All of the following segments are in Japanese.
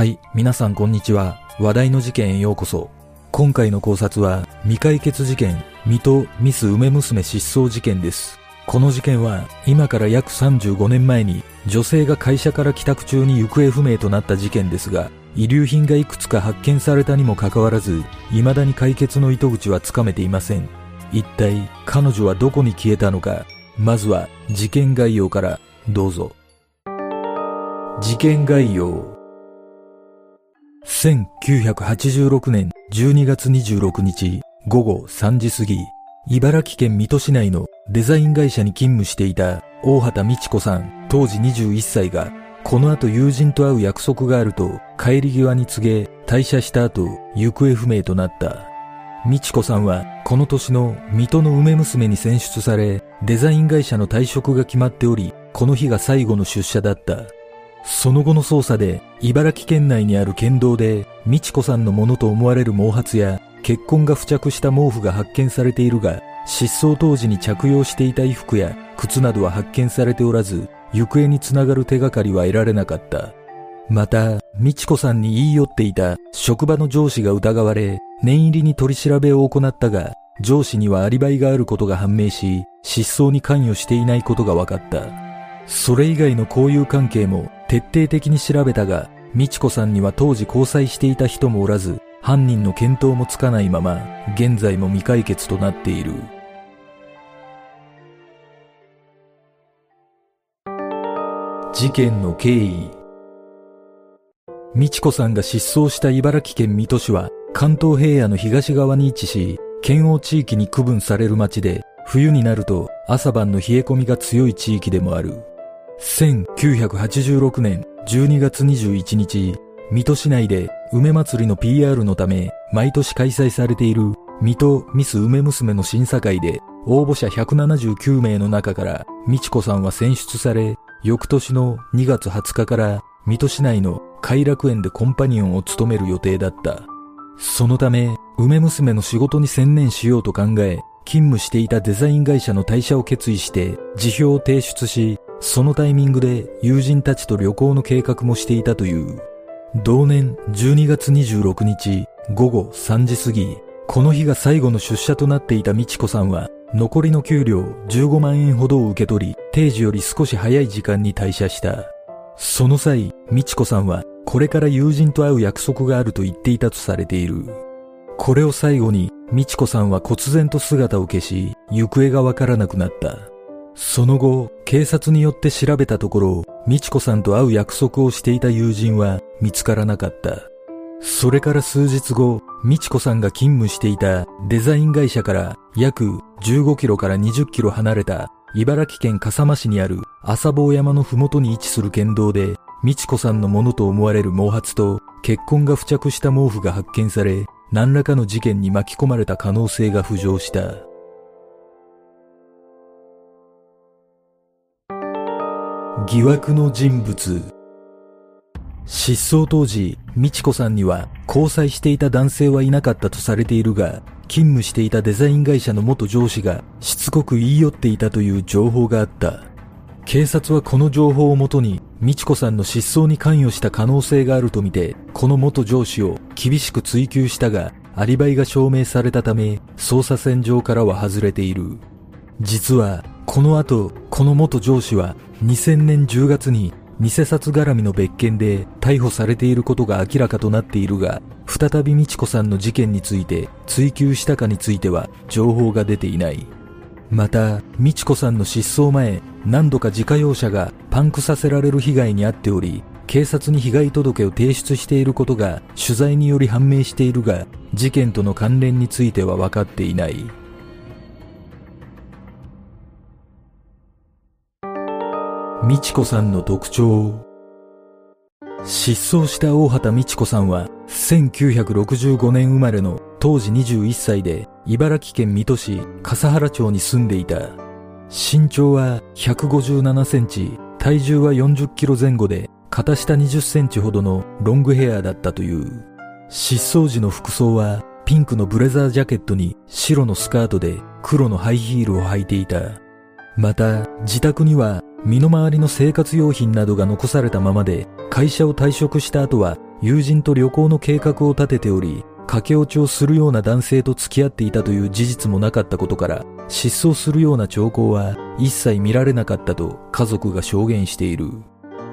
はい、皆さんこんにちは。話題の事件へようこそ。今回の考察は、未解決事件、水戸ミス梅娘失踪事件です。この事件は、今から約35年前に、女性が会社から帰宅中に行方不明となった事件ですが、遺留品がいくつか発見されたにもかかわらず、未だに解決の糸口はつかめていません。一体、彼女はどこに消えたのか。まずは、事件概要から、どうぞ。事件概要。1986年12月26日午後3時過ぎ、茨城県水戸市内のデザイン会社に勤務していた大畑美智子さん当時21歳が、この後友人と会う約束があると帰り際に告げ、退社した後行方不明となった。美智子さんはこの年の水戸の梅娘に選出され、デザイン会社の退職が決まっており、この日が最後の出社だった。その後の捜査で、茨城県内にある県道で、美智子さんのものと思われる毛髪や、血痕が付着した毛布が発見されているが、失踪当時に着用していた衣服や靴などは発見されておらず、行方につながる手がかりは得られなかった。また、美智子さんに言い寄っていた職場の上司が疑われ、念入りに取り調べを行ったが、上司にはアリバイがあることが判明し、失踪に関与していないことが分かった。それ以外の交友関係も徹底的に調べたが、美智子さんには当時交際していた人もおらず、犯人の見当もつかないまま、現在も未解決となっている。事件の経緯。美智子さんが失踪した茨城県水戸市は、関東平野の東側に位置し、県央地域に区分される町で、冬になると朝晩の冷え込みが強い地域でもある。1986年12月21日、水戸市内で梅祭りの PR のため毎年開催されている水戸ミス梅娘の審査会で、応募者179名の中から美智子さんは選出され、翌年の2月20日から水戸市内の偕楽園でコンパニオンを務める予定だった。そのため、梅娘の仕事に専念しようと考え、勤務していたデザイン会社の退社を決意して辞表を提出し、そのタイミングで友人たちと旅行の計画もしていたという。同年12月26日午後3時過ぎ、この日が最後の出社となっていた美智子さんは、残りの給料15万円ほどを受け取り、定時より少し早い時間に退社した。その際、美智子さんはこれから友人と会う約束があると言っていたとされている。これを最後に、美智子さんは忽然と姿を消し、行方がわからなくなった。その後、警察によって調べたところ、美智子さんと会う約束をしていた友人は見つからなかった。それから数日後、美智子さんが勤務していたデザイン会社から約15キロから20キロ離れた茨城県笠間市にある朝坊山のふもとに位置する県道で、美智子さんのものと思われる毛髪と血痕が付着した毛布が発見され、何らかの事件に巻き込まれた可能性が浮上した。疑惑の人物。失踪当時、美智子さんには交際していた男性はいなかったとされているが、勤務していたデザイン会社の元上司がしつこく言い寄っていたという情報があった。警察はこの情報をもとに、美智子さんの失踪に関与した可能性があるとみて、この元上司を厳しく追及したが、アリバイが証明されたため、捜査線上からは外れている。実は、この後、この元上司は2000年10月に偽札絡みの別件で逮捕されていることが明らかとなっているが、再び美智子さんの事件について追及したかについては情報が出ていない。また、美智子さんの失踪前、何度か自家用車がパンクさせられる被害に遭っており、警察に被害届を提出していることが取材により判明しているが、事件との関連については分かっていない。美智子さんの特徴。失踪した大畑美智子さんは、1965年生まれの当時21歳で、茨城県水戸市笠原町に住んでいた。身長は157センチ、体重は40キロ前後で、肩下20センチほどのロングヘアだったという。失踪時の服装は、ピンクのブレザージャケットに白のスカートで黒のハイヒールを履いていた。また、自宅には身の回りの生活用品などが残されたままで、会社を退職した後は友人と旅行の計画を立てており、駆け落ちをするような男性と付き合っていたという事実もなかったことから、失踪するような兆候は一切見られなかったと家族が証言している。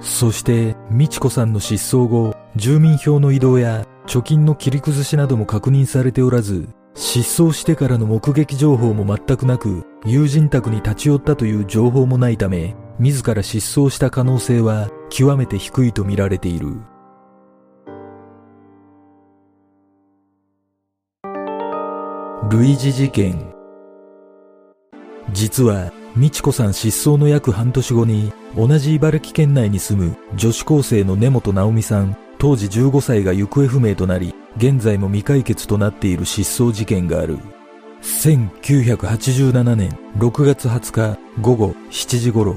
そして、美智子さんの失踪後、住民票の移動や貯金の切り崩しなども確認されておらず、失踪してからの目撃情報も全くなく、友人宅に立ち寄ったという情報もないため、自ら失踪した可能性は極めて低いと見られている。類似事件。実は、美智子さん失踪の約半年後に、同じ茨城県内に住む女子高生の根本直美さん、当時15歳が行方不明となり、現在も未解決となっている失踪事件がある。1987年6月20日午後7時頃、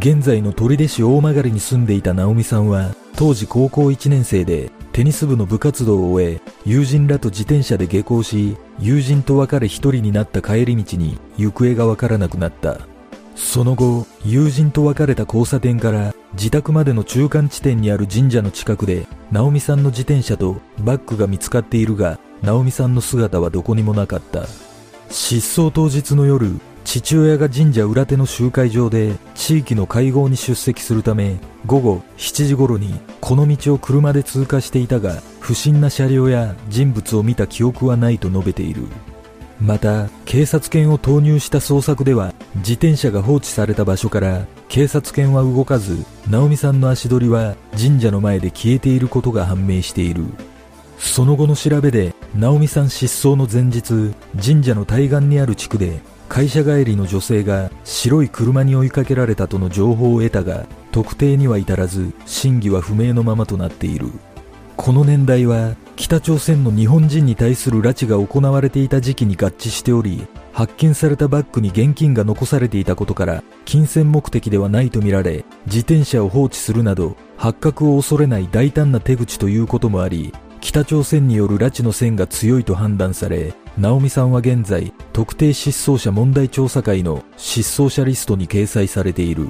現在の取手市大曲に住んでいた直美さんは、当時高校1年生で、テニス部の部活動を終え、友人らと自転車で下校し、友人と別れ一人になった帰り道に行方がわからなくなった。その後、友人と別れた交差点から自宅までの中間地点にある神社の近くで、直美さんの自転車とバッグが見つかっているが、直美さんの姿はどこにもなかった。失踪当日の夜、父親が神社裏手の集会場で地域の会合に出席するため、午後7時頃にこの道を車で通過していたが、不審な車両や人物を見た記憶はないと述べている。また、警察犬を投入した捜索では、自転車が放置された場所から警察犬は動かず、直美さんの足取りは神社の前で消えていることが判明している。その後の調べで、直美さん失踪の前日、神社の対岸にある地区で会社帰りの女性が白い車に追いかけられたとの情報を得たが、特定には至らず、真偽は不明のままとなっている。この年代は北朝鮮の日本人に対する拉致が行われていた時期に合致しており、発見されたバッグに現金が残されていたことから金銭目的ではないとみられ、自転車を放置するなど発覚を恐れない大胆な手口ということもあり、北朝鮮による拉致の線が強いと判断され、直美さんは現在特定失踪者問題調査会の失踪者リストに掲載されている。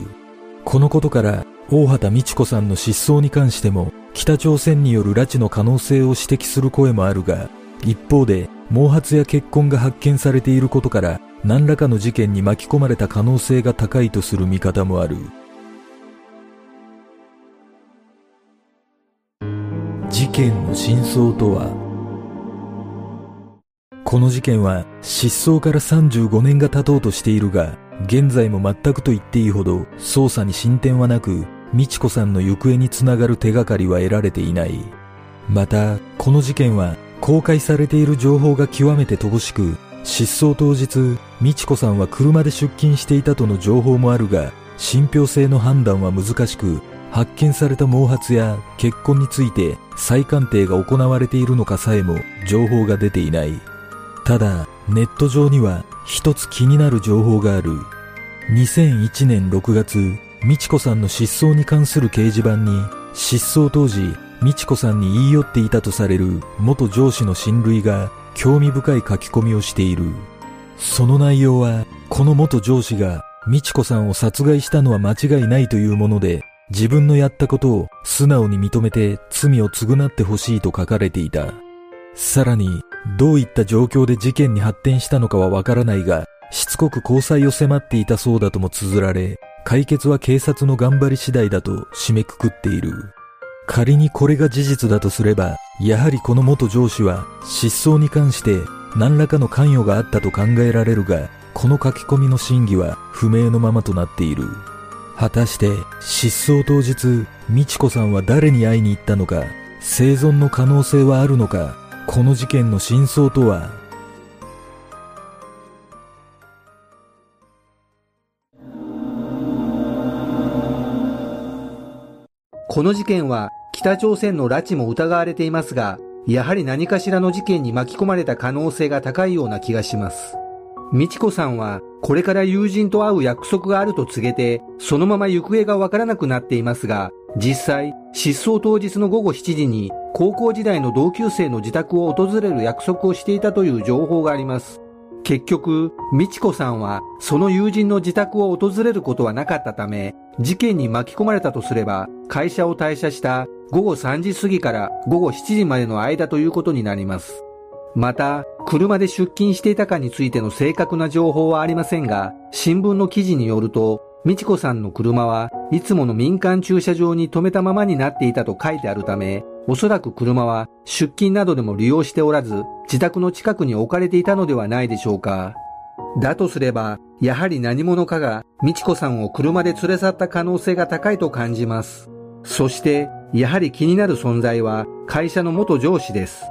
このことから大畑美智子さんの失踪に関しても北朝鮮による拉致の可能性を指摘する声もあるが、一方で毛髪や血痕が発見されていることから何らかの事件に巻き込まれた可能性が高いとする見方もある。事件の真相とは。この事件は失踪から35年が経とうとしているが、現在も全くと言っていいほど捜査に進展はなく、美智子さんの行方につながる手がかりは得られていない。また、この事件は公開されている情報が極めて乏しく、失踪当日、美智子さんは車で出勤していたとの情報もあるが、信憑性の判断は難しく、発見された毛髪や血痕について再鑑定が行われているのかさえも情報が出ていない。ただ、ネット上には一つ気になる情報がある。2001年6月、美智子さんの失踪に関する掲示板に、失踪当時、美智子さんに言い寄っていたとされる元上司の親類が興味深い書き込みをしている。その内容は、この元上司が美智子さんを殺害したのは間違いないというもので、自分のやったことを素直に認めて罪を償ってほしいと書かれていた。さらに、どういった状況で事件に発展したのかはわからないが、しつこく交際を迫っていたそうだとも綴られ、解決は警察の頑張り次第だと締めくくっている。仮にこれが事実だとすれば、やはりこの元上司は失踪に関して何らかの関与があったと考えられるが、この書き込みの真偽は不明のままとなっている。果たして失踪当日、美智子さんは誰に会いに行ったのか、生存の可能性はあるのか、この事件の真相とは。この事件は北朝鮮の拉致も疑われていますが、やはり何かしらの事件に巻き込まれた可能性が高いような気がします。美智子さんはこれから友人と会う約束があると告げて、そのまま行方がわからなくなっていますが、実際、失踪当日の午後7時に高校時代の同級生の自宅を訪れる約束をしていたという情報があります。結局、美智子さんはその友人の自宅を訪れることはなかったため、事件に巻き込まれたとすれば、会社を退社した午後3時過ぎから午後7時までの間ということになります。また、車で出勤していたかについての正確な情報はありませんが、新聞の記事によると、美智子さんの車はいつもの民間駐車場に停めたままになっていたと書いてあるため、おそらく車は出勤などでも利用しておらず、自宅の近くに置かれていたのではないでしょうか。だとすれば、やはり何者かが美智子さんを車で連れ去った可能性が高いと感じます。そして、やはり気になる存在は会社の元上司です。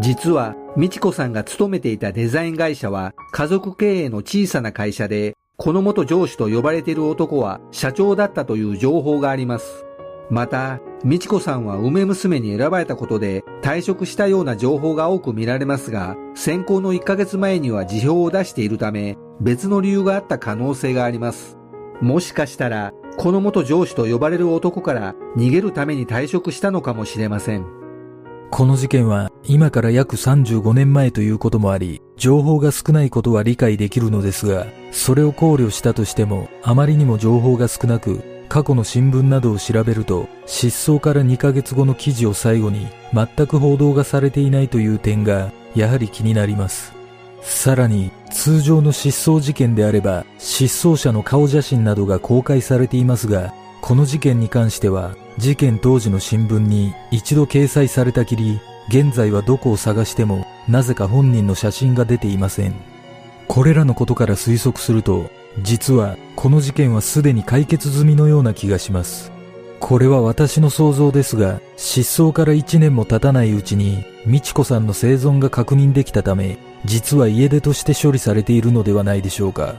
実は、美智子さんが勤めていたデザイン会社は家族経営の小さな会社で、この元上司と呼ばれている男は社長だったという情報があります。また、美智子さんは梅娘に選ばれたことで退職したような情報が多く見られますが、選考の1ヶ月前には辞表を出しているため、別の理由があった可能性があります。もしかしたら、この元上司と呼ばれる男から逃げるために退職したのかもしれません。この事件は今から約35年前ということもあり、情報が少ないことは理解できるのですが、それを考慮したとしてもあまりにも情報が少なく、過去の新聞などを調べると、失踪から2ヶ月後の記事を最後に全く報道がされていないという点がやはり気になります。さらに、通常の失踪事件であれば失踪者の顔写真などが公開されていますが、この事件に関しては事件当時の新聞に一度掲載されたきり、現在はどこを探してもなぜか本人の写真が出ていません。これらのことから推測すると、実はこの事件はすでに解決済みのような気がします。これは私の想像ですが、失踪から1年も経たないうちに美智子さんの生存が確認できたため、実は家出として処理されているのではないでしょうか。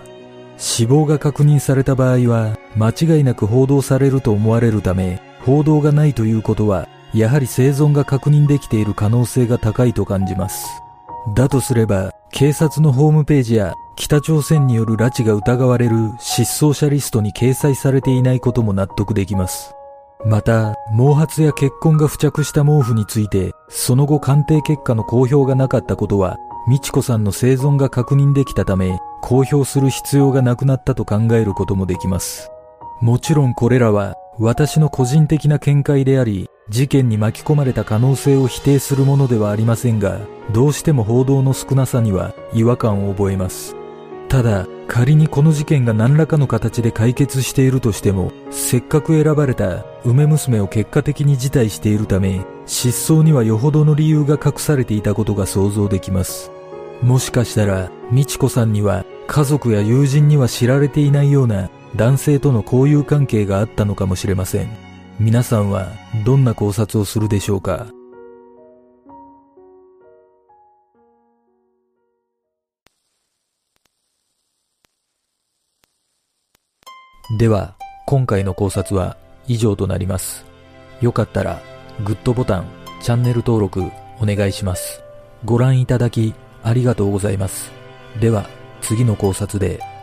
死亡が確認された場合は間違いなく報道されると思われるため、報道がないということはやはり生存が確認できている可能性が高いと感じます。だとすれば、警察のホームページや北朝鮮による拉致が疑われる失踪者リストに掲載されていないことも納得できます。また、毛髪や血痕が付着した毛布について、その後鑑定結果の公表がなかったことは、美智子さんの生存が確認できたため、公表する必要がなくなったと考えることもできます。もちろんこれらは私の個人的な見解であり、事件に巻き込まれた可能性を否定するものではありませんが、どうしても報道の少なさには違和感を覚えます。ただ、仮にこの事件が何らかの形で解決しているとしても、せっかく選ばれた梅娘を結果的に辞退しているため、失踪にはよほどの理由が隠されていたことが想像できます。もしかしたら、美智子さんには家族や友人には知られていないような男性との交友関係があったのかもしれません。皆さんはどんな考察をするでしょうか。では、今回の考察は以上となります。よかったらグッドボタン、チャンネル登録お願いします。ご覧いただきありがとうございます。では、次の考察で。